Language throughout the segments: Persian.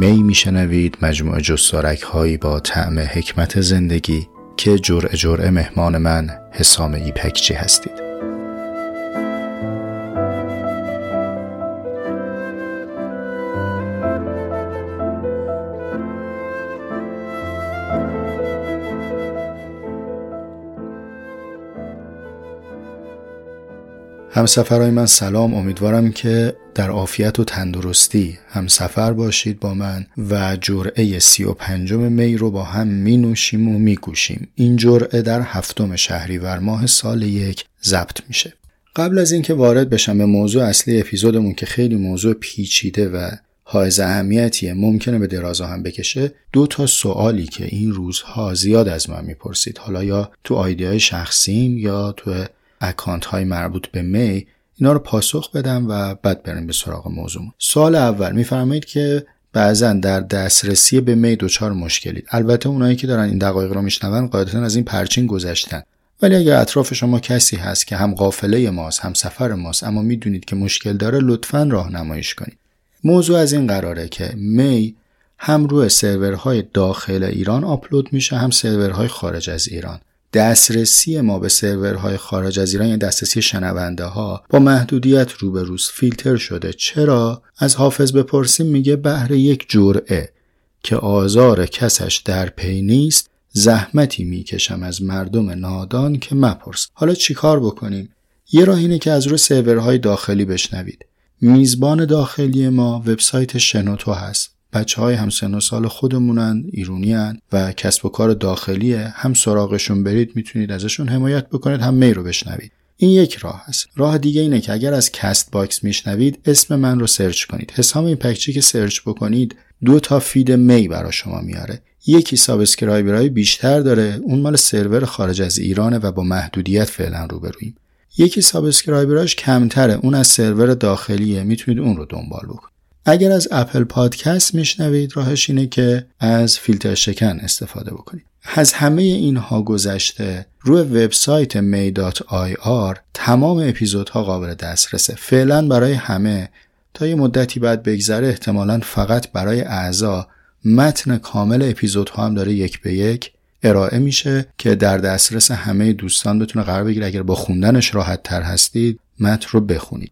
می میشنوید، مجموعه جستارک هایی با طعم حکمت زندگی که جرعه جرعه مهمان من حسام ایپکچی هستید. همسفرهای من سلام، امیدوارم که در عافیت و تندرستی همسفر باشید با من و جرعه 35 می رو با هم می نوشیم و می گوشیم. این جرعه در 7 شهریور ماه سال 1 ضبط میشه. قبل از اینکه وارد بشم به موضوع اصلی اپیزودمون که خیلی موضوع پیچیده و حائز اهمیتیه، ممکنه به درازا هم بکشه، 2 تا سوالی که این روزها زیاد از من میپرسید، حالا یا تو آیدیای شخصیم یا تو اکانت های مربوط به می، اینا رو پاسخ بدم و بعد بریم به سراغ موضوع. سوال اول، میفرمایید که بعضا در دسترسی به می دچار مشکلید. البته اونایی که دارن این دقایق رو میشنون قاعدتاً از این پرچین گذشتن، ولی اگر اطراف شما کسی هست که هم قافله ماست هم سفر ماست اما میدونید که مشکل داره، لطفاً راهنماییش کنید. موضوع از این قراره که می هم روی سرورهای داخل ایران آپلود میشه هم سرورهای خارج از ایران. دسترسی ما به سرورهای خارج از ایران، یعنی دسترسی شنونده ها، با محدودیت روبروز فیلتر شده. چرا؟ از حافظ بپرسیم میگه بهر یک جرعه که آزار کسش در پی نیست، زحمتی میکشم از مردم نادان که مپرس. حالا چیکار بکنیم؟ یه راه اینه که از روی سرورهای داخلی بشنوید. میزبان داخلی ما وبسایت شنوتو هست. بچه‌های همسن و سال خودمونن، ایرانیان و کسب و کار داخلیه، هم سراغشون برید میتونید ازشون حمایت بکنید هم می رو بشنوید. این یک راه هست. راه دیگه اینه که اگر از کست باکس میشنوید اسم من رو سرچ کنید. حسام ایپکچی که سرچ بکنید 2 تا فید می برای شما میاره. یکی سابسکرایبرای بیشتر داره، اون مال سرور خارج از ایرانه و با محدودیت فعلا روبرویم. یکی سابسکرایبراش کمتره، اون از سرور داخلیه، میتونید اون رو دنبال بکنید. اگر از اپل پادکست میشنوید راهش اینه که از فیلتر شکن استفاده بکنید. از همه اینها گذشته روی وبسایت mi.ir تمام اپیزودها قابل دسترسه. فعلا برای همه، تا یه مدتی بعد بگذره احتمالاً فقط برای اعضا. متن کامل اپیزودها هم داره 1 به 1 ارائه میشه که در دسترس همه دوستان بتونه قرار بگیره. اگر با خوندنش راحت تر هستید متن رو بخونید.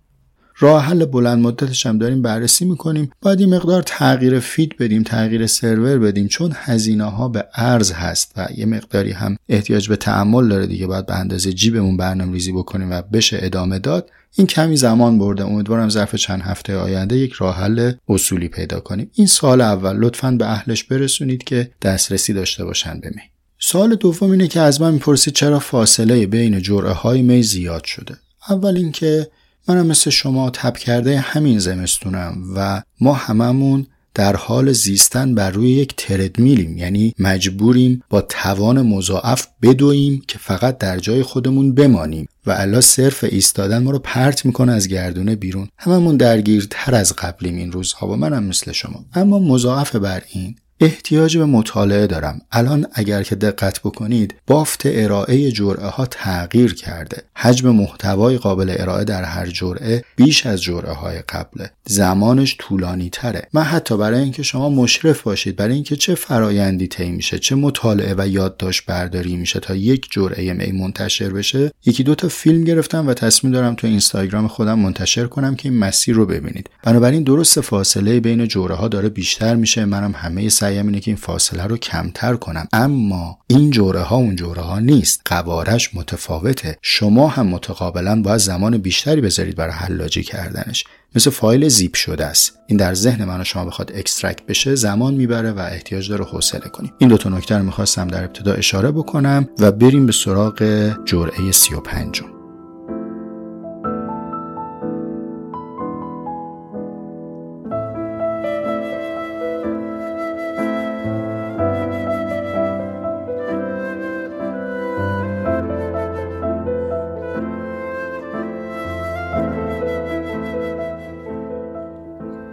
راه حل بلند مدتش هم داریم بررسی میکنیم. باید این مقدار تغییر فید بدیم، تغییر سرور بدیم، چون هزینه ها به ارز هست و یه مقداری هم احتیاج به تأمل داره دیگه. باید به اندازه جیبمون برنامه‌ریزی بکنیم و بشه ادامه داد. این کمی زمان برده، امیدوارم ظرف چند هفته آینده یک راه حل اصولی پیدا کنیم. این سوال اول، لطفاً به اهلش برسونید که دسترسی داشته باشن به می. سوال دوم اینه که از من میپرسید چرا فاصله بین جرعه های می زیاد شده. اول اینکه منم مثل شما تب کرده همین زمستونم و ما هممون در حال زیستن بر روی یک تردمیلیم، یعنی مجبوریم با توان مضاعف بدویم که فقط در جای خودمون بمانیم و الا صرف ایستادن ما رو پرت میکنه از گردونه بیرون. هممون درگیرتر از قبلیم این روزها و منم مثل شما. اما مضاعف بر این احتیاج به مطالعه دارم. الان اگر که دقت بکنید بافت ارائه جرعه ها تغییر کرده. حجم محتوای قابل ارائه در هر جرعه بیش از جرعه های قبله. زمانش طولانی تره. من حتی برای اینکه شما مشرف باشید، برای اینکه چه فرایندی طی میشه، چه مطالعه و یادداشت برداری میشه تا یک جرعه می منتشر بشه، 1-2 تا فیلم گرفتم و تصمیم دارم تو اینستاگرام خودم منتشر کنم که این مسیر رو ببینید. بنابراین درست فاصله بین جرعه ها داره بیشتر میشه. منم همه اینه که این فاصله رو کمتر کنم، اما این جوره ها اون جوره ها نیست، قوارش متفاوته. شما هم متقابلا باید زمان بیشتری بذارید برای حلاجی کردنش. مثل فایل زیپ شده است، این در ذهن من و شما بخواد اکسترکت بشه زمان میبره و احتیاج داره حوصله کنیم. این 2 تا نکته رو میخواستم در ابتدا اشاره بکنم و بریم به سراغ جرعه 35.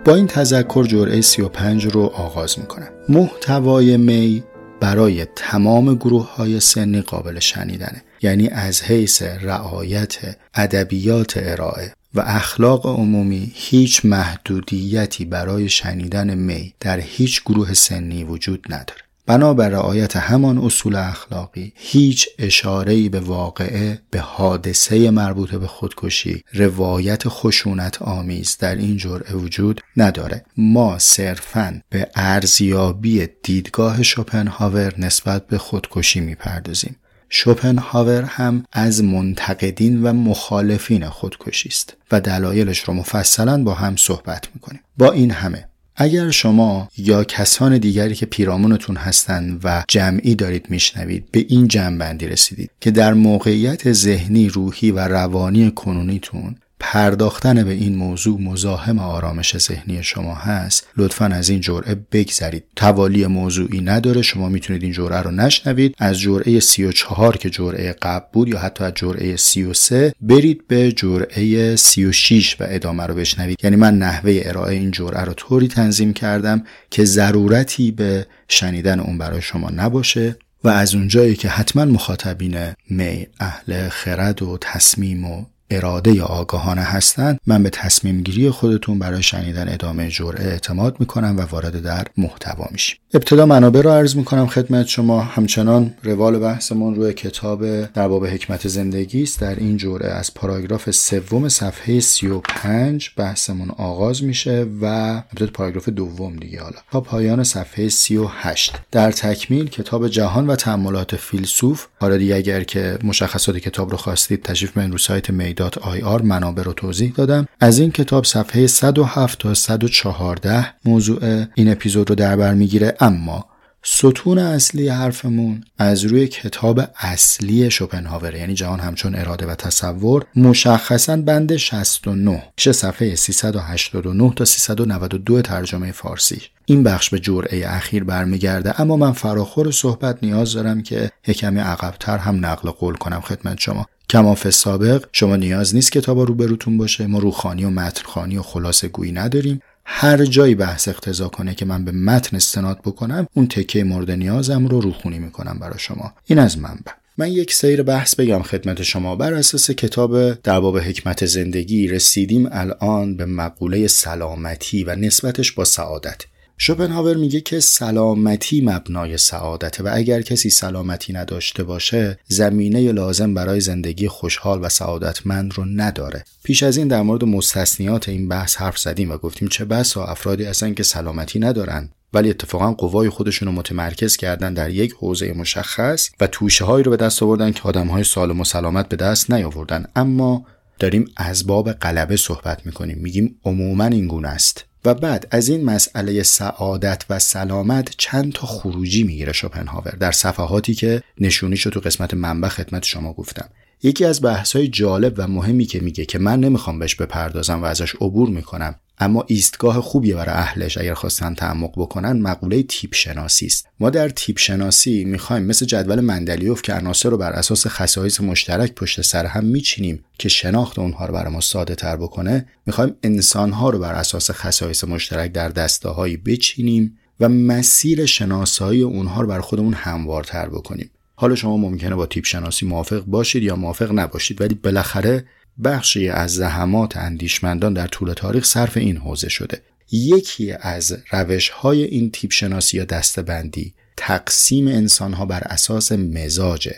با این تذکر جرعه 35 رو آغاز میکنم. محتوای می برای تمام گروه‌های سنی قابل شنیدنه، یعنی از حیث رعایت ادبیات ارائه و اخلاق عمومی هیچ محدودیتی برای شنیدن مِی در هیچ گروه سنی وجود نداره. بنابر رعایت همان اصول اخلاقی هیچ اشاره‌ای به واقعه، به حادثه مربوط به خودکشی، روایت خشونت آمیز در این جرعه وجود نداره. ما صرفاً به ارزیابی دیدگاه شوپنهاور نسبت به خودکشی میپردازیم. شوپنهاور هم از منتقدین و مخالفین خودکشی است و دلایلش رو مفصلاً با هم صحبت میکنیم. با این همه اگر شما یا کسان دیگری که پیرامونتون هستند و جمعی دارید میشنوید به این جمع‌بندی رسیدید که در موقعیت ذهنی، روحی و روانی کنونیتون پرداختن به این موضوع مزاحم آرامش ذهنی شما هست، لطفاً از این جرعه بگذرید. توالی موضوعی نداره، شما میتونید این جرعه رو نشنوید، از جرعه 34 که جرعه قبل بود یا حتی از جرعه 33 برید به جرعه 36 و ادامه رو بشنوید. یعنی من نحوه ارائه این جرعه رو طوری تنظیم کردم که ضرورتی به شنیدن اون برای شما نباشه و از اونجایی که حتما مخاطبین مِی اهل خرد و تصمیم و اراده یا آگاهانه هستند، من به تصمیم گیری خودتون برای شنیدن ادامه جرعه اعتماد میکنم و وارد در محتوا میشیم. ابتدا منابع رو عرض میکنم خدمت شما. همچنان روال بحثمون روی کتاب در باب حکمت زندگی است. در این جرعه از پاراگراف 3 صفحه 35 بحثمون آغاز میشه و البته پاراگراف 2 دیگه حالا تا پایان صفحه 38. در تکمیل کتاب جهان و تأملات فیلسوف. حالا دیگه اگر که مشخصات کتاب رو خواستید تشریف من رو سایت مِی.ir منابع رو توضیح دادم. از این کتاب صفحه 107 تا 114 موضوع این اپیزود رو در بر میگیره، اما ستون اصلی حرفمون از روی کتاب اصلی شوپنهاور، یعنی جهان همچون اراده و تصور، مشخصاً بند 69 صفحه 389 تا 392 ترجمه فارسی. این بخش به جرعه اخیر برمیگرده، اما من فراخور صحبت نیاز دارم که یکم عقب‌تر هم نقل قول کنم خدمت شما. کماف سابق شما نیاز نیست کتابا روبروتون باشه، ما روخوانی و متن‌خوانی و خلاصه گویی نداریم. هر جایی بحث اقتضا کنه که من به متن استناد بکنم، اون تکه مورد نیازم رو روخونی میکنم برای شما. این از منبع. من یک سیر بحث بگم خدمت شما. بر اساس کتاب در باب حکمت زندگی رسیدیم الان به مقوله سلامتی و نسبتش با سعادت. شوپنهاور میگه که سلامتی مبنای سعادته و اگر کسی سلامتی نداشته باشه زمینه لازم برای زندگی خوشحال و سعادتمند رو نداره. پیش از این در مورد مستثنیات این بحث حرف زدیم و گفتیم چه بسا افرادی هستن که سلامتی ندارن ولی اتفاقا قوای خودشون رو متمرکز کردن در یک حوزه مشخص و توشه هایی رو به دست آوردن که آدم‌های سالم و سلامت به دست نیاوردن. اما داریم از باب غلبه صحبت می‌کنیم، میگیم عموما این گونه است. و بعد از این مسئله سعادت و سلامت چند تا خروجی میگیره شوپنهاور در صفحاتی که نشونیشو تو قسمت منبع خدمت شما گفتم. یکی از بحث‌های جالب و مهمی که میگه که من نمیخوام بهش بپردازم و ازش عبور میکنم، اما ایستگاه خوبیه برای اهلش اگر خواستن تعمق بکنن، مقوله تیپ شناسی است. ما در تیپ شناسی میخوایم مثل جدول مندلیف که عناصر رو بر اساس خصایص مشترک پشت سر هم میچینیم که شناخت اونها رو برای ما ساده تر بکنه، میخوایم انسانها رو بر اساس خصایص مشترک در دسته‌هایی بچینیم و مسیر شناسایی اونها رو بر خودمون هموارتر بکنیم. حالا شما ممکنه با تیپ شناسی موافق باشید یا موافق نباشید، ولی بالاخره بخشی از زحمات اندیشمندان در طول تاریخ صرف این حوزه شده. یکی از روش‌های این تیپ شناسی یا دسته‌بندی تقسیم انسان‌ها بر اساس مزاجه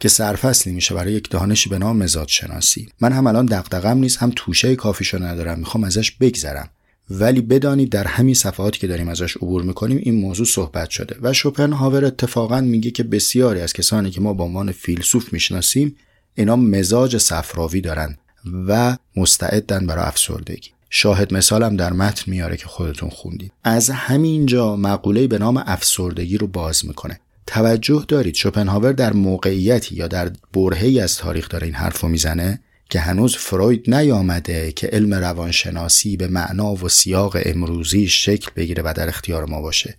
که سرفصلی میشه برای یک دانشی به نام مزاج شناسی. من هم الان دغدغه‌ام نیست، هم توشه کافیشو ندارم، میخوام ازش بگذرم، ولی بدانید در همین صفحاتی که داریم ازش عبور میکنیم این موضوع صحبت شده و شوپنهاور اتفاقاً میگه که بسیاری از کسانی که ما به عنوان فیلسوف میشناسیم اینا مزاج صفراوی دارن و مستعدن برای افسردگی. شاهد مثالم در متن میاره که خودتون خوندید. از همینجا مقوله‌ای به نام افسردگی رو باز میکنه. توجه دارید شوپنهاور در موقعیتی یا در برهه‌ای از تاریخ داره این حرفو میزنه که هنوز فروید نیامده که علم روانشناسی به معنا و سیاق امروزی شکل بگیره و در اختیار ما باشه.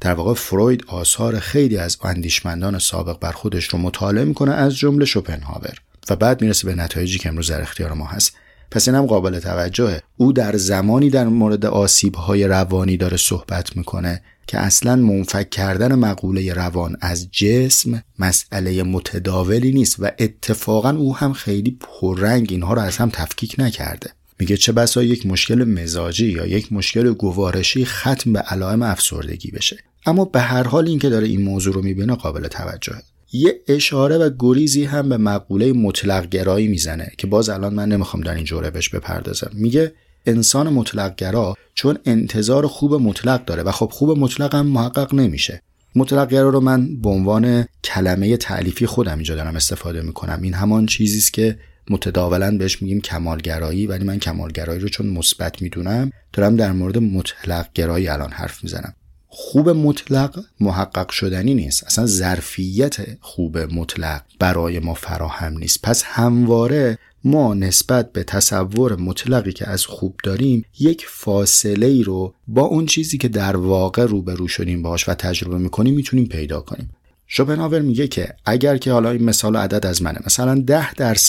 در واقع فروید آثار خیلی از اندیشمندان سابق بر خودش رو مطالعه میکنه، از جمله شوپنهاور، و بعد میرسه به نتایجی که امروز در اختیار ما هست. پس اینم قابل توجهه. او در زمانی در مورد آسیب‌های روانی داره صحبت میکنه که اصلاً منفک کردن مقوله روان از جسم مسئله متداولی نیست و اتفاقاً او هم خیلی پررنگ اینها رو از هم تفکیک نکرده. میگه چه بسا یک مشکل مزاجی یا یک مشکل گوارشی ختم به علائم افسردگی بشه. اما به هر حال این که داره این موضوع رو میبینه قابل توجهه. یه اشاره و گریزی هم به مقوله مطلق گرایی میزنه که باز الان من نمیخوام در این جوره بهش بپردازم. میگه انسان مطلق گرا چون انتظار خوب مطلق داره و خب خوب مطلق هم محقق نمیشه. مطلق گرا رو من به عنوان کلمه تألیفی خودم اینجا دارم استفاده میکنم. این همان چیزی است که متداولاً بهش میگیم کمالگرایی، ولی من کمالگرایی رو چون مثبت میدونم دارم در مورد مطلق گرایی الان حرف میزنم. خوب مطلق محقق شدنی نیست، اصلا ظرفیت خوب مطلق برای ما فراهم نیست. پس همواره ما نسبت به تصور مطلقی که از خوب داریم یک فاصله‌ای رو با اون چیزی که در واقع روبرو شدیم باهاش و تجربه میکنیم میتونیم پیدا کنیم. شوپنهاور میگه که اگر که حالا این مثال عدد از منه، مثلا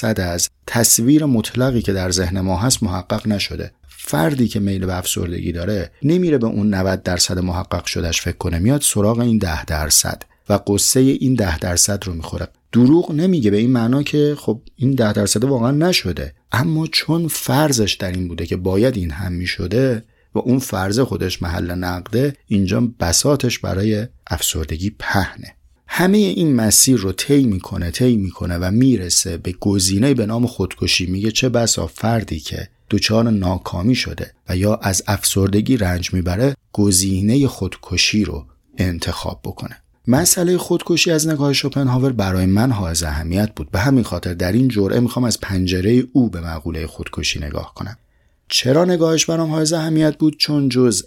10% از تصویر مطلقی که در ذهن ما هست محقق نشده، فردی که میل به افسردگی داره نمیره به اون 90% محقق شدهش فکر کنه، میاد سراغ این 10% و قصه این 10% رو میخوره. دروغ نمیگه به این معنا که خب این 10% واقعا نشده، اما چون فرضش در این بوده که باید این هم میشده و اون فرض خودش محل نقده، اینجا بساطش برای افسردگی پهنه. همه این مسیر رو طی میکنه و میرسه به گزینه به نام خودکشی. میگه چه بسا فردی که دچار ناکامی شده و یا از افسردگی رنج میبره گزینه خودکشی رو انتخاب بکنه. مسئله خودکشی از نگاه شوپنهاور برای من حائز اهمیت بود، به همین خاطر در این جرعه میخوام از پنجره او به مقوله خودکشی نگاه کنم. چرا نگاهش برام حائز اهمیت بود؟ چون جزء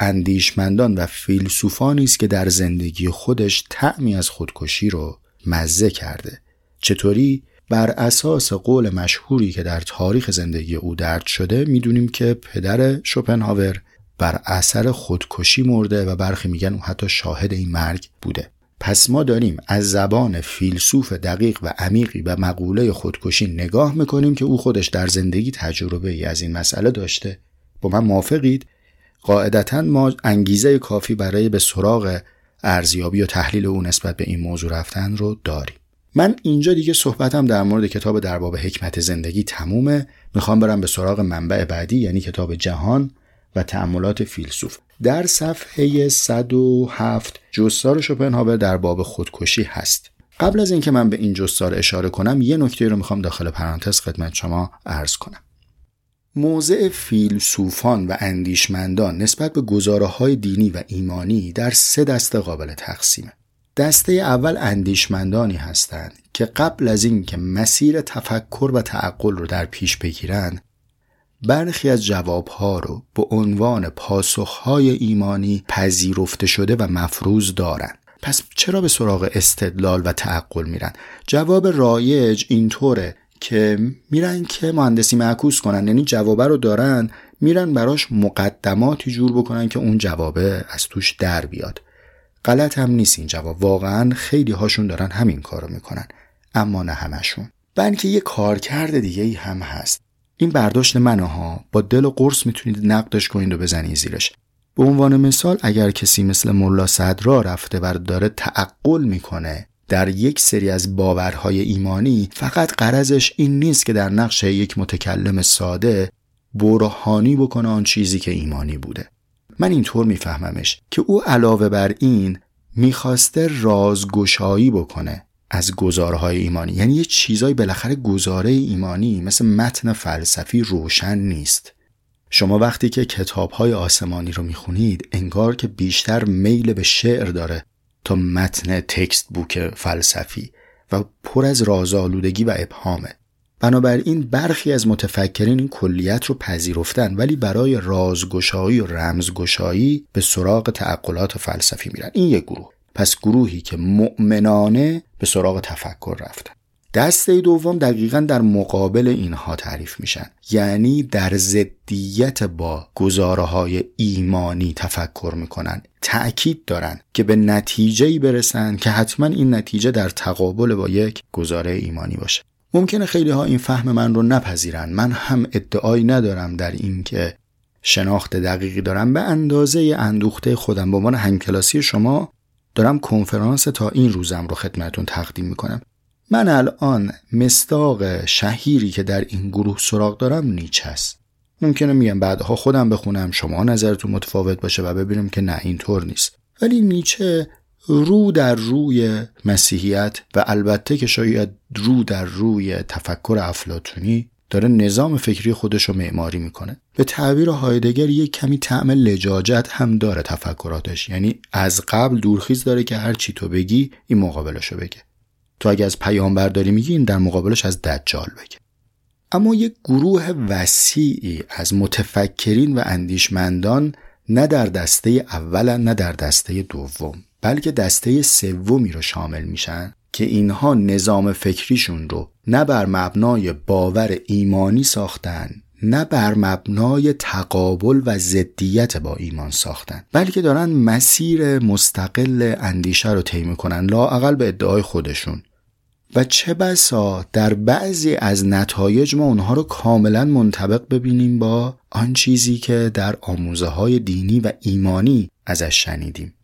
اندیشمندان و فیلسوفانی است که در زندگی خودش طعمی از خودکشی رو مزه کرده. چطوری؟ بر اساس قول مشهوری که در تاریخ زندگی او درج شده میدونیم که پدر شوپنهاور بر اثر خودکشی مرده و برخی میگن او حتی شاهد این مرگ بوده. پس ما داریم از زبان فیلسوف دقیق و عمیقی به مقوله خودکشی نگاه میکنیم که او خودش در زندگی تجربه ای از این مسئله داشته. با من موافقید؟ قاعدتاً ما انگیزه کافی برای به سراغ ارزیابی و تحلیل او نسبت به این موضوع رفتن رو داریم. من اینجا دیگه صحبتم در مورد کتاب در باب حکمت زندگی تمومه. میخوام برم به سراغ منبع بعدی، یعنی کتاب جهان و تأملات فیلسوف. در صفحه 107 جستار شوپنهاور در باب خودکشی هست. قبل از اینکه من به این جستار اشاره کنم یه نکته رو میخوام داخل پرانتز خدمت شما عرض کنم. موضع فیلسوفان و اندیشمندان نسبت به گزاره‌های دینی و ایمانی در 3 دسته قابل تقسیمه. دسته اول اندیشمندانی هستند که قبل از این که مسیر تفکر و تعقل رو در پیش بگیرن برخی از جوابها رو به عنوان پاسخهای ایمانی پذیرفته شده و مفروض دارن. پس چرا به سراغ استدلال و تعقل میرن؟ جواب رایج اینطوره که میرن که مهندسی معکوس کنن، یعنی جوابه رو دارن میرن براش مقدماتی جور بکنن که اون جوابه از توش در بیاد. غلط هم نیست این جواب، واقعا خیلی هاشون دارن همین کارو میکنن، اما نه همشون، بلکه یه کارکرد دیگه‌ای هم هست. این برداشت منها، با دل و قرص میتونید نقدش کنید و بزنید زیرش. به عنوان مثال اگر کسی مثل ملا صدرا رفته و داره تعقل میکنه در یک سری از باورهای ایمانی، فقط غرضش این نیست که در نقش یک متکلم ساده برهانی بکنه آن چیزی که ایمانی بوده. من اینطور میفهممش که او علاوه بر این میخواسته رازگشایی بکنه از گزارهای ایمانی، یعنی یه چیزایی بالاخره گزاره ایمانی مثل متن فلسفی روشن نیست. شما وقتی که کتابهای آسمانی رو میخونید انگار که بیشتر میل به شعر داره تا متن تکست بوک فلسفی و پر از رازآلودگی و ابهامه. بنابراین برخی از متفکرین این کلیت رو پذیرفتن، ولی برای رازگشایی و رمزگشایی به سراغ تعقلات فلسفی میرن. این یک گروه، پس گروهی که مؤمنانه به سراغ تفکر رفتن. دسته دوم دقیقاً در مقابل اینها تعریف میشن، یعنی در ضدیت با گزاره‌های ایمانی تفکر میکنن، تأکید دارن که به نتیجه‌ای برسن که حتما این نتیجه در تقابل با یک گزاره ایمانی باشه. ممکنه خیلی ها این فهم من رو نپذیرن، من هم ادعایی ندارم در این که شناخت دقیقی دارم، به اندازه اندوخته خودم به عنوان همکلاسی شما دارم کنفرانس تا این روزم رو خدمتون تقدیم میکنم. من الان مصداق شهیری که در این گروه سراغ دارم نیچه است. ممکنه میگم بعدها خودم بخونم، شما نظرتون متفاوت باشه و ببینیم که نه اینطور نیست. ولی نیچه رو در روی مسیحیت و البته که شاید رو در روی تفکر افلاطونی داره نظام فکری خودش رو معماری میکنه. به تعبیر هایدگر یک کمی طعم لجاجت هم داره تفکراتش، یعنی از قبل دورخیز داره که هر چی تو بگی این مقابلشو بگه. تو اگه از پیامبر داری میگی، این در مقابلش از دجال بگه. اما یک گروه وسیعی از متفکرین و اندیشمندان نه در دسته اول نه در دسته دوم، بلکه دسته سومی رو شامل میشن که اینها نظام فکریشون رو نه بر مبنای باور ایمانی ساختن، نه بر مبنای تقابل و ضدیت با ایمان ساختن، بلکه دارن مسیر مستقل اندیشه رو طی میکنن، لااقل به ادعای خودشون. و چه بسا در بعضی از نتایج ما اونها رو کاملا منطبق ببینیم با آن چیزی که در آموزه های دینی و ایمانی ازش شنیدیم،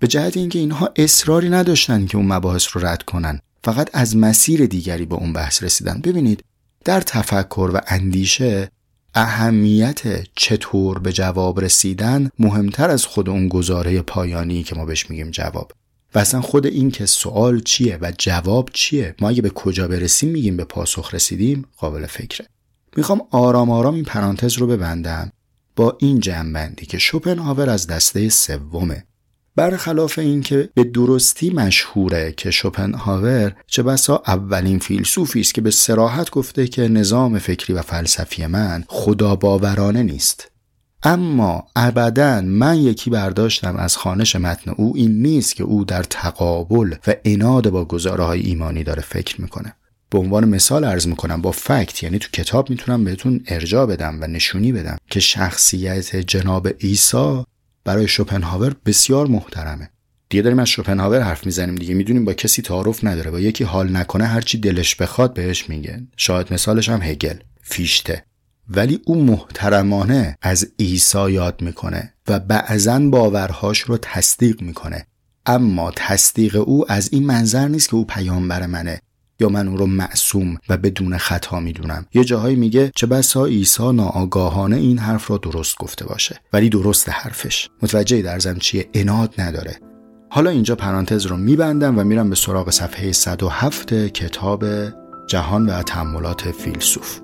به جهت اینکه اینها اصراری نداشتن که اون مباحث رو رد کنن، فقط از مسیر دیگری به اون بحث رسیدن. ببینید در تفکر و اندیشه اهمیت چطور به جواب رسیدن مهمتر از خود اون گزاره پایانی که ما بهش میگیم جواب. و اصلا خود این که سوال چیه و جواب چیه، ما اگه به کجا برسیم میگیم به پاسخ رسیدیم، قابل فکره. میخوام آرام آرام این پرانتز رو ببندم با این جنبندی که شوپنهاور از دسته سومه، برخلاف این که به درستی مشهوره که شوپنهاور چه بسا اولین فیلسوفی است که به صراحت گفته که نظام فکری و فلسفی من خداباورانه نیست. اما ابداً من یکی برداشتم از خوانش متن او این نیست که او در تقابل و عناد با گزاره‌های ایمانی داره فکر میکنه. به عنوان مثال عرض میکنم، با فکت، یعنی تو کتاب میتونم بهتون ارجاع بدم و نشونی بدم که شخصیت جناب عیسی برای شوپنهاور بسیار محترمه. دیگه داریم از شوپنهاور حرف میزنیم دیگه، میدونیم با کسی تعارف نداره، با یکی حال نکنه هرچی دلش بخواد بهش میگه. شاید مثالش هم هگل، فیشته. ولی او محترمانه از عیسی یاد میکنه و بعضاً باورهاش رو تصدیق میکنه، اما تصدیق او از این منظر نیست که او پیامبر منه یا من او رو معصوم و بدون خطا میدونم. یه جاهایی میگه چه بسا عیسی ناآگاهانه این حرف را درست گفته باشه، ولی درست حرفش. متوجه درزم چیه؟ عناد نداره. حالا اینجا پرانتز رو میبندم و میرم به سراغ صفحه 107 کتاب جهان و تأملات فیلسوف.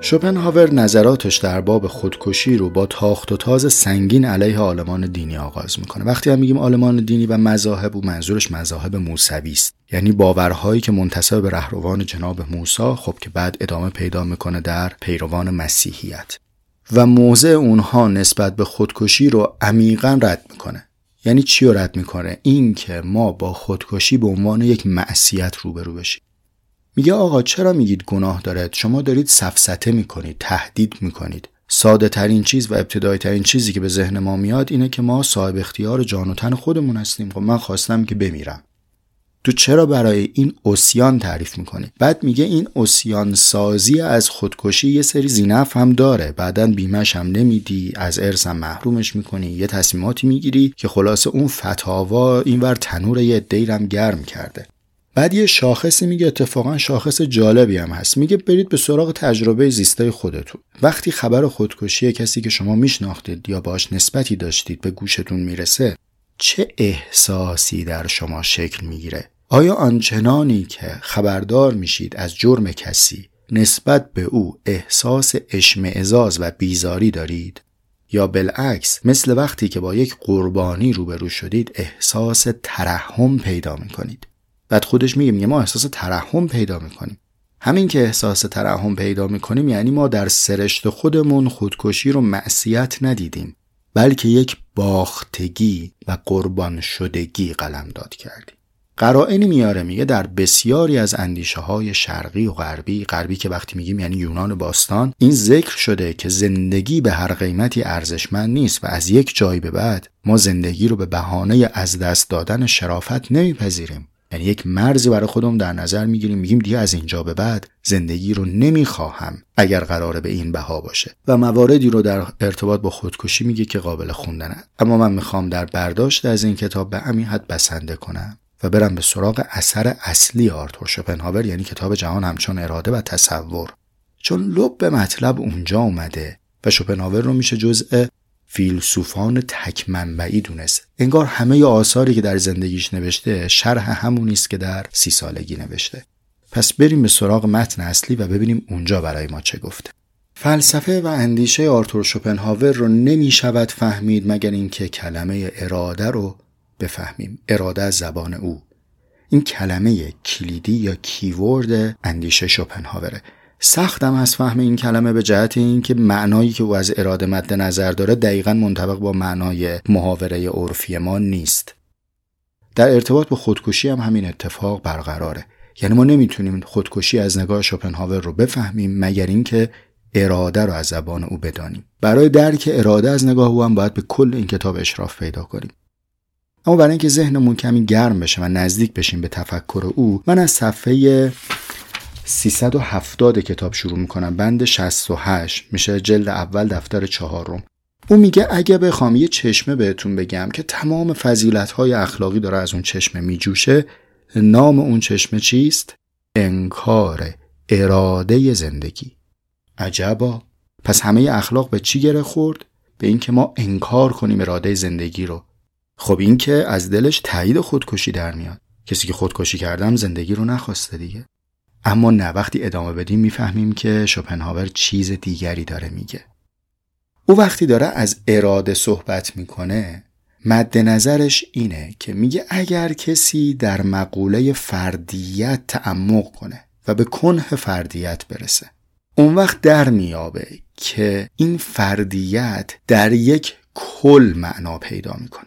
شوپنهاور نظراتش در باب خودکشی رو با تاخت و تاز سنگین علیه عالمان دینی آغاز میکنه. وقتی هم میگیم عالمان دینی و مذاهب، و منظورش مذاهب موسوی است، یعنی باورهایی که منتسب به رهروان جناب موسی، خب که بعد ادامه پیدا میکنه در پیروان مسیحیت، و موضع اونها نسبت به خودکشی رو عمیقاً رد میکنه. یعنی چی رو رد میکنه؟ این که ما با خودکشی به عنوان یک معصیت روبرو بشیم. میگه آقا چرا میگید گناه دارد؟ شما دارید سفسطه میکنید، تهدید میکنید. ساده ترین چیز و ابتدایی ترین چیزی که به ذهن ما میاد اینه که ما صاحب اختیار جان و تن خودمون هستیم. خب من خواستم که بمیرم. تو چرا برای این عصیان تعریف میکنی؟ بعد میگه این عصیان سازی از خودکشی یه سری زینف هم داره. بعدن بیمه‌ش هم نمیدی، از ارثم محرومش میکنی، یه تصمیماتی میگیری که خلاص اون فتاوا اینور تنور یه عده‌ای هم گرم کرده. بعد یه شاخصی میگه، اتفاقا شاخص جالبی هم هست، میگه برید به سراغ تجربه زیستای خودتون. وقتی خبر خودکشی کسی که شما میشناختید یا باهاش نسبتی داشتید به گوشتون میرسه، چه احساسی در شما شکل میگیره؟ آیا آنچنانی که خبردار میشید از جرم کسی نسبت به او احساس اشمئزاز و بیزاری دارید؟ یا بالعکس مثل وقتی که با یک قربانی روبرو شدید احساس ترحم پیدا میکنید؟ بعد خودش میگه ما احساس ترحم پیدا میکنیم. همین که احساس ترحم پیدا میکنیم یعنی ما در سرشت خودمون خودکشی رو معصیت ندیدیم، بلکه یک باختگی و قربان شدگی قلمداد کردیم. قرائنی میاره، میگه در بسیاری از اندیشه های شرقی و غربی که وقتی میگیم یعنی یونان باستان، این ذکر شده که زندگی به هر قیمتی ارزشمند نیست و از یک جایی به بعد ما زندگی رو به بهانه از دست دادن شرافت نمیپذیریم. یعنی یک مرزی برای خودم در نظر میگیریم، میگیم دیگه از اینجا به بعد زندگی رو نمیخواهم اگر قراره به این بها باشه، و مواردی رو در ارتباط با خودکشی میگه که قابل خوندنه. اما من میخوام در برداشت از این کتاب به همین حد بسنده کنم و برم به سراغ اثر اصلی آرتور شوپنهاور، یعنی کتاب جهان همچون اراده و تصور، چون لب به مطلب اونجا اومده و شوپنهاور رو میشه جزء فیلسوفان تک منبعی دونست. انگار همه آثاری که در زندگیش نوشته شرح همونی است که در 30 سالگی نوشته. پس بریم به سراغ متن اصلی و ببینیم اونجا برای ما چه گفته. فلسفه و اندیشه آرتور شوپنهاور رو نمیشود فهمید مگر اینکه کلمه اراده رو بفهمیم. اراده از زبان او، این کلمه کلیدی یا کیورد اندیشه شوپنهاوره. سختم از فهم این کلمه به جهت اینکه معنایی که او از اراده مد نظر داره دقیقاً منطبق با معنای محاوره عرفی ما نیست. در ارتباط با خودکشی هم همین اتفاق برقراره، یعنی ما نمیتونیم خودکشی از نگاه شوپنهاور رو بفهمیم مگر اینکه اراده رو از زبان او بدانیم. برای درک اراده از نگاه او هم باید به کل این کتاب اشراف پیدا کنیم. اما برای اینکه ذهنمون کمی گرم بشه و نزدیک بشیم به تفکر او، من از صفحه 370 کتاب شروع میکنم. بند 68 میشه جلد اول دفتر 4. او میگه اگه بخوام یه چشمه بهتون بگم که تمام فضیلت‌های اخلاقی داره از اون چشمه میجوشه، نام اون چشمه چیست؟ انکار اراده زندگی. عجبا. پس همه اخلاق به چی گره خورد؟ به این که ما انکار کنیم اراده زندگی رو. خب این که از دلش تایید خودکشی در میاد. کسی که خودکشی کردم زندگی رو نخواسته دیگه. اما نه، وقتی ادامه بدیم میفهمیم که شوپنهاور چیز دیگری داره میگه. او وقتی داره از اراده صحبت میکنه، مد نظرش اینه که میگه اگر کسی در مقوله فردیت تعمق کنه و به کنه فردیت برسه، اون وقت در میابه که این فردیت در یک کل معنا پیدا میکنه.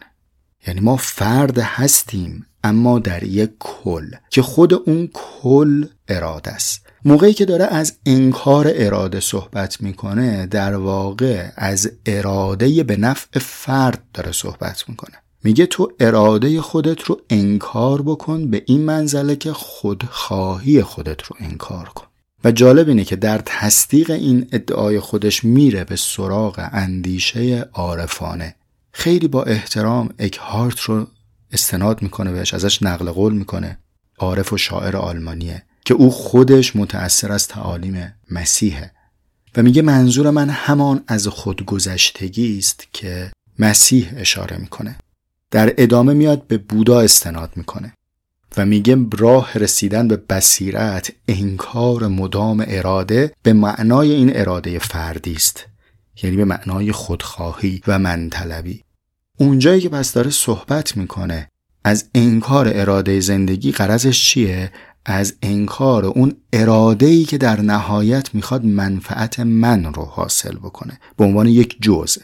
یعنی ما فرد هستیم اما در یک کل که خود اون کل اراده است. موقعی که داره از انکار اراده صحبت میکنه، در واقع از اراده به نفع فرد داره صحبت میکنه. میگه تو اراده خودت رو انکار بکن به این منزله که خودخواهی خودت رو انکار کن. و جالب اینه که در تصدیق این ادعای خودش میره به سراغ اندیشه عارفانه. خیلی با احترام اکهارت رو استناد میکنه بهش، ازش نقل قول میکنه. عارف و شاعر آلمانیه که او خودش متأثر از تعالیم مسیحه و میگه منظور من همان از خودگذشتگی است که مسیح اشاره میکنه. در ادامه میاد به بودا استناد میکنه و میگه راه رسیدن به بصیرت انکار مدام اراده به معنای این اراده فردی است، یعنی به معنای خودخواهی و منطلبی. اونجایی که پس داره صحبت میکنه از انکار اراده زندگی، غرضش چیه؟ از انکار اون اراده‌ای که در نهایت میخواد منفعت من رو حاصل بکنه به عنوان یک جزء.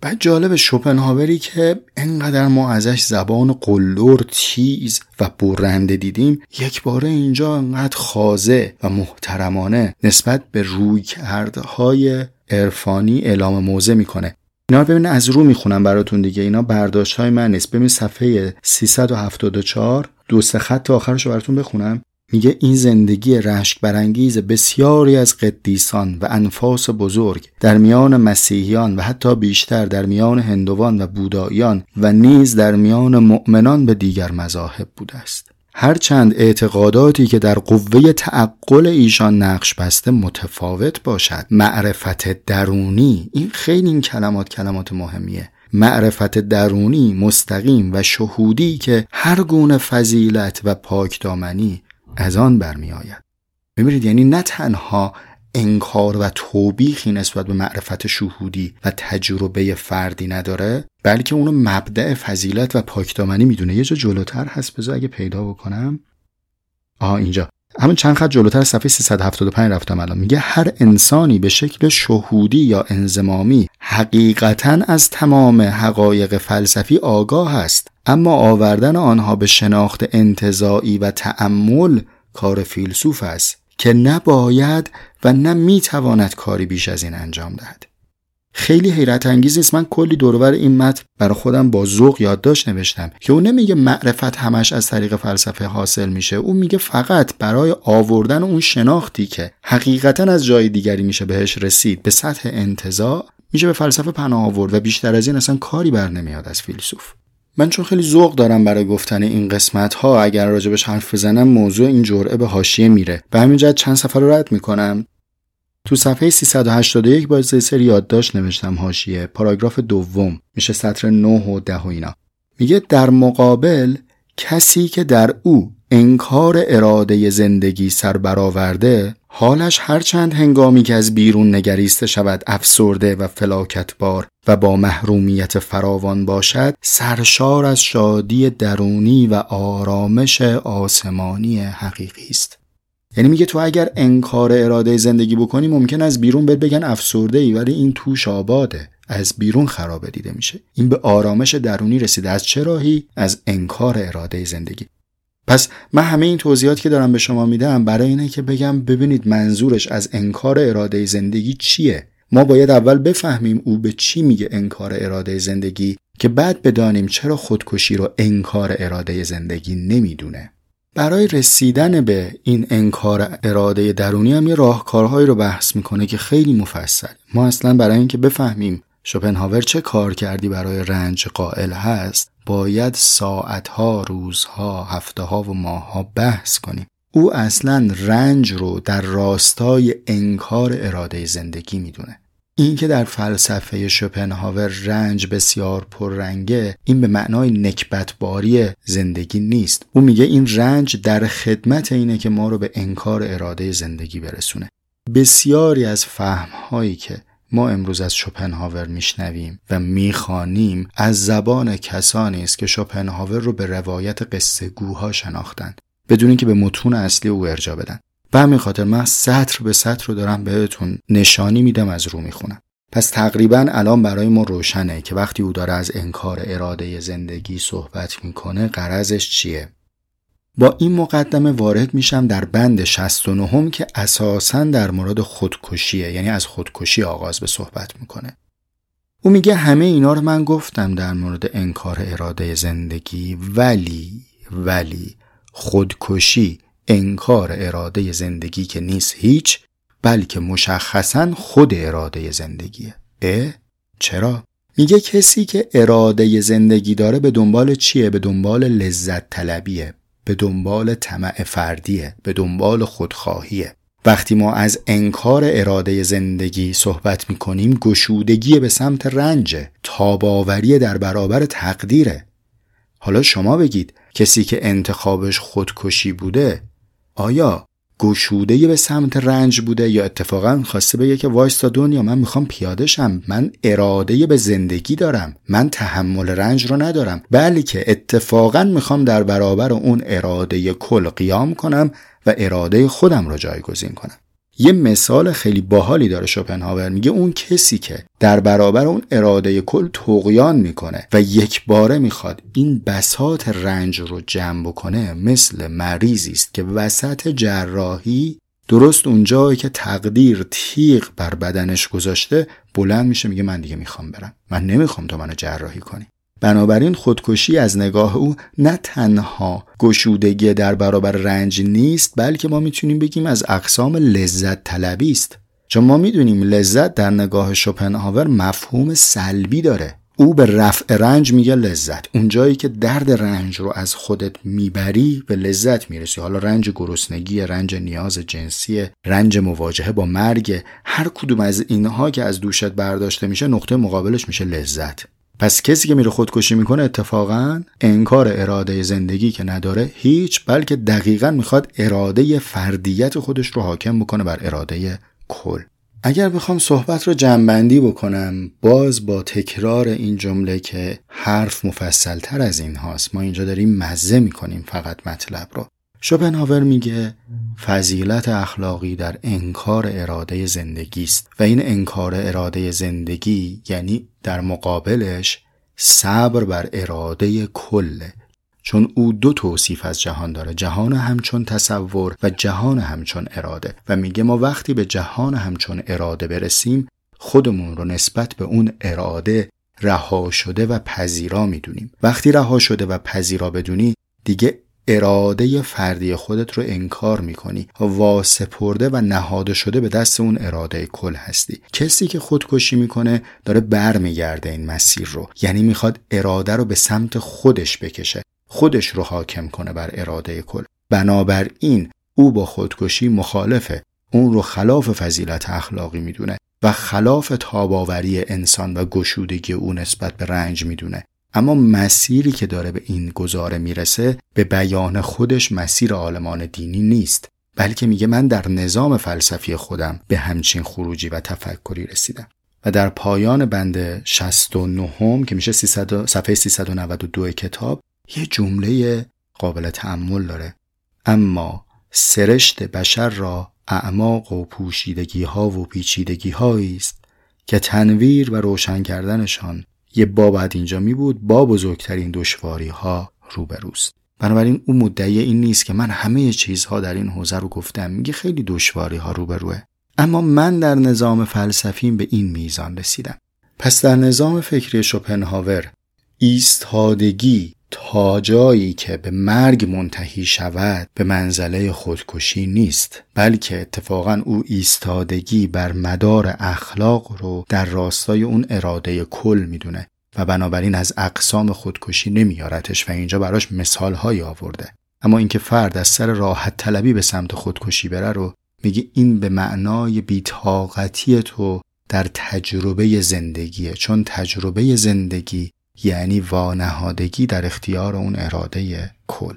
بعد جالب شوپنهاوری که انقدر ما ازش زبان قلدر، تیز و برنده دیدیم، یک باره اینجا انقدر خاضع و محترمانه نسبت به رویکردهای عرفانی اعلام موضع میکنه. اینا رو ببینید، از رو میخونم براتون دیگه، اینا برداشت های من نیست. ببینید صفحه 374 2-3 خط آخرش رو براتون بخونم. میگه این زندگی رشک برانگیز بسیاری از قدیسان و انفاس بزرگ در میان مسیحیان و حتی بیشتر در میان هندوان و بودایان و نیز در میان مؤمنان به دیگر مذاهب بوده است. هرچند اعتقاداتی که در قوه تعقل ایشان نقش بسته متفاوت باشد، معرفت درونی، این خیلی این کلمات مهمیه، معرفت درونی مستقیم و شهودی که هر گونه فضیلت و پاکدامنی از آن برمی آید. ببینید، یعنی نه تنها انکار و توبیخی نسبت به معرفت شهودی و تجربه فردی نداره، بلکه اونو مبدأ فضیلت و پاکدامنی میدونه. یه جا جلوتر هست، بذار اگه پیدا بکنم. اینجا همون چند خط جلوتر صفحه 375 رفتم الان. میگه هر انسانی به شکل شهودی یا انضمامی حقیقتاً از تمام حقایق فلسفی آگاه است، اما آوردن آنها به شناخت انتزاعی و تأمل کار فیلسوف است که نباید و نه میتواند کاری بیش از این انجام دهد. خیلی حیرت انگیز نیست. من کلی دورور این متن برای خودم با ذوق یادداشت نوشتم که اون نمیگه معرفت همش از طریق فلسفه حاصل میشه، اون میگه فقط برای آوردن اون شناختی که حقیقتا از جای دیگری میشه بهش رسید به سطح انتزاع، میشه به فلسفه پناه آورد و بیشتر از این اصلا کاری برنمیاد از فیلسوف. من چون خیلی ذوق دارم برای گفتن این قسمت ها، اگر راجبش حرف بزنم موضوع این جرعه به حاشیه میره. به همین جهت چند صفحه رو رد میکنم. تو صفحه 381 با سری یادداشت نوشتم حاشیه، پاراگراف دوم، میشه سطر 9 و 10 و اینا. میگه در مقابل کسی که در او انکار اراده زندگی سر برآورده، حالش هرچند هنگامی که از بیرون نگریسته شود افسرده و فلاکتبار و با محرومیت فراوان باشد، سرشار از شادی درونی و آرامش آسمانی حقیقی است. یعنی میگه تو اگر انکار اراده زندگی بکنی ممکن از بیرون بهت بگن افسرده ای، ولی این توش آباده، از بیرون خرابه دیده میشه. این به آرامش درونی رسیده. از چه راهی؟ از انکار اراده زندگی. پس من همه این توضیحات که دارم به شما میدم برای اینه که بگم ببینید منظورش از انکار اراده زندگی چیه. ما باید اول بفهمیم او به چی میگه انکار اراده زندگی، که بعد بدانیم چرا خودکشی رو انکار اراده زندگی نمیدونه. برای رسیدن به این انکار اراده درونی هم یه راهکارهایی رو بحث میکنه که خیلی مفصل. ما اصلا برای اینکه بفهمیم شوپنهاور چه کار کردی برای رنج قائل هست، باید ساعتها، روزها، هفتهها و ماهها بحث کنیم. او اصلا رنج رو در راستای انکار اراده زندگی میدونه. این که در فلسفه شوپنهاور رنج بسیار پررنگه، این به معنای نکبتباری زندگی نیست. او میگه این رنج در خدمت اینه که ما رو به انکار اراده زندگی برسونه. بسیاری از فهم‌هایی که ما امروز از شوپنهاور میشنویم و میخوانیم از زبان کسانی است که شوپنهاور رو به روایت قصه گوها شناختند بدون اینکه به متون اصلی او ارجاع بدن. به همین خاطر من سطر به سطر رو دارم بهتون نشانی میدم، از رو میخونم. پس تقریبا الان برای ما روشنه که وقتی او داره از انکار اراده زندگی صحبت میکنه غرضش چیه. با این مقدمه وارد میشم در بند 69 که اساساً در مورد خودکشیه، یعنی از خودکشی آغاز به صحبت میکنه. او میگه همه اینا رو من گفتم در مورد انکار اراده زندگی، ولی خودکشی انکار اراده زندگی که نیست هیچ، بلکه مشخصاً خود اراده زندگیه. چرا؟ میگه کسی که اراده زندگی داره به دنبال چیه؟ به دنبال لذت طلبیه، به دنبال طمع فردیه، به دنبال خودخواهیه. وقتی ما از انکار اراده زندگی صحبت میکنیم، گشودگی به سمت رنج، تاباوری در برابر تقدیره. حالا شما بگید کسی که انتخابش خودکشی بوده، آیا گشودگی به سمت رنج بوده یا اتفاقا خواسته بگه که وایستا دنیا، من میخوام پیاده شم، من اراده به زندگی دارم، من تحمل رنج رو ندارم، بلکه اتفاقا میخوام در برابر اون اراده کل قیام کنم و اراده خودم رو جایگزین کنم. یه مثال خیلی باحالی داره شوپنهاور. میگه اون کسی که در برابر اون اراده کل طغیان میکنه و یک باره میخواد این بساط رنج رو جمع بکنه، مثل مریضی است که وسط جراحی، درست اونجایی که تقدیر تیغ بر بدنش گذاشته، بلند میشه میگه من دیگه میخوام برم، من نمیخوام تو منو جراحی کنی. بنابراین خودکشی از نگاه او نه تنها گشودگی در برابر رنج نیست، بلکه ما میتونیم بگیم از اقسام لذت طلبی است. چون ما میدونیم لذت در نگاه شوپنهاور مفهوم سلبی داره. او به رفع رنج میگه لذت. اونجایی که درد رنج رو از خودت میبری به لذت میرسی. حالا رنج گرسنگی، رنج نیاز جنسی، رنج مواجهه با مرگ، هر کدوم از اینها که از دوشت برداشته میشه، نقطه مقابلش میشه لذت. پس کسی که میره خودکشی میکنه اتفاقا انکار اراده زندگی که نداره هیچ، بلکه دقیقاً میخواد اراده فردیت خودش رو حاکم بکنه بر اراده کل. اگر بخوام صحبت رو جمع‌بندی بکنم، باز با تکرار این جمله که حرف مفصل تر از این هاست، ما اینجا داریم مزه میکنیم فقط مطلب رو. شوپنهاور میگه فضیلت اخلاقی در انکار اراده زندگی است و این انکار اراده زندگی یعنی در مقابلش صبر بر اراده کل. چون او دو توصیف از جهان داره، جهان همچون تصور و جهان همچون اراده، و میگه ما وقتی به جهان همچون اراده برسیم خودمون رو نسبت به اون اراده رها شده و پذیرا میدونیم. وقتی رها شده و پذیرا بدونی، دیگه اراده فردی خودت رو انکار میکنی، واسپرده و نهاده شده به دست اون اراده کل هستی. کسی که خودکشی میکنه داره برمیگرده این مسیر رو، یعنی میخواد اراده رو به سمت خودش بکشه، خودش رو حاکم کنه بر اراده کل. بنابراین او با خودکشی مخالفه، اون رو خلاف فضیلت اخلاقی میدونه و خلاف تاباوری انسان و گشودگی او نسبت به رنج میدونه. اما مسیری که داره به این گزاره میرسه به بیان خودش مسیر عالمان دینی نیست، بلکه میگه من در نظام فلسفی خودم به همچین خروجی و تفکری رسیدم. و در پایان بند 69 که میشه صفحه 392 کتاب یه جمله قابل تأمل داره: اما سرشت بشر را اعماق و پوشیدگی ها و پیچیدگی هایی است که تنویر و روشن کردنشان یه بابت اینجا می بود با بزرگترین دشواری ها روبروست. بنابراین اون مدعی این نیست که من همه چیزها در این حوزه رو گفتم، میگه خیلی دشواری ها روبروه، اما من در نظام فلسفیم به این میزان رسیدم. پس در نظام فکری شوپنهاور ایستادگی تا جایی که به مرگ منتهی شود به منزله خودکشی نیست، بلکه اتفاقاً او ایستادگی بر مدار اخلاق رو در راستای اون اراده کل میدونه و بنابراین از اقسام خودکشی نمیارتش و اینجا براش مثال‌های آورده. اما اینکه فرد از سر راحت طلبی به سمت خودکشی بره رو میگه این به معنای بی‌طاقتی تو در تجربه زندگیه، چون تجربه زندگی یعنی وانهادگی در اختیار اون اراده کل.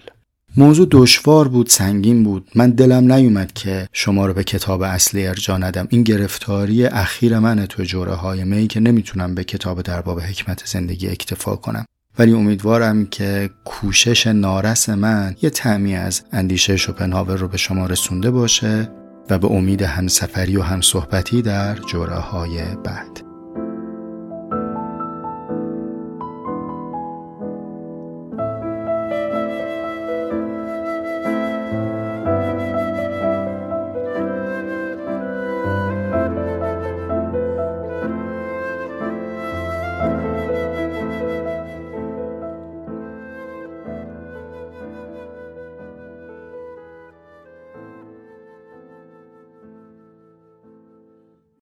موضوع دشوار بود، سنگین بود. من دلم نیومد که شما رو به کتاب اصلی ارجاع ندم. این گرفتاری اخیر منه تو جرعه‌های می که نمیتونم به کتاب در باب حکمت زندگی اکتفا کنم، ولی امیدوارم که کوشش نارس من یه طعمی از اندیشه شوپنهاور رو به شما رسونده باشه و به امید همسفری و همصحبتی در جرعه‌های بعد.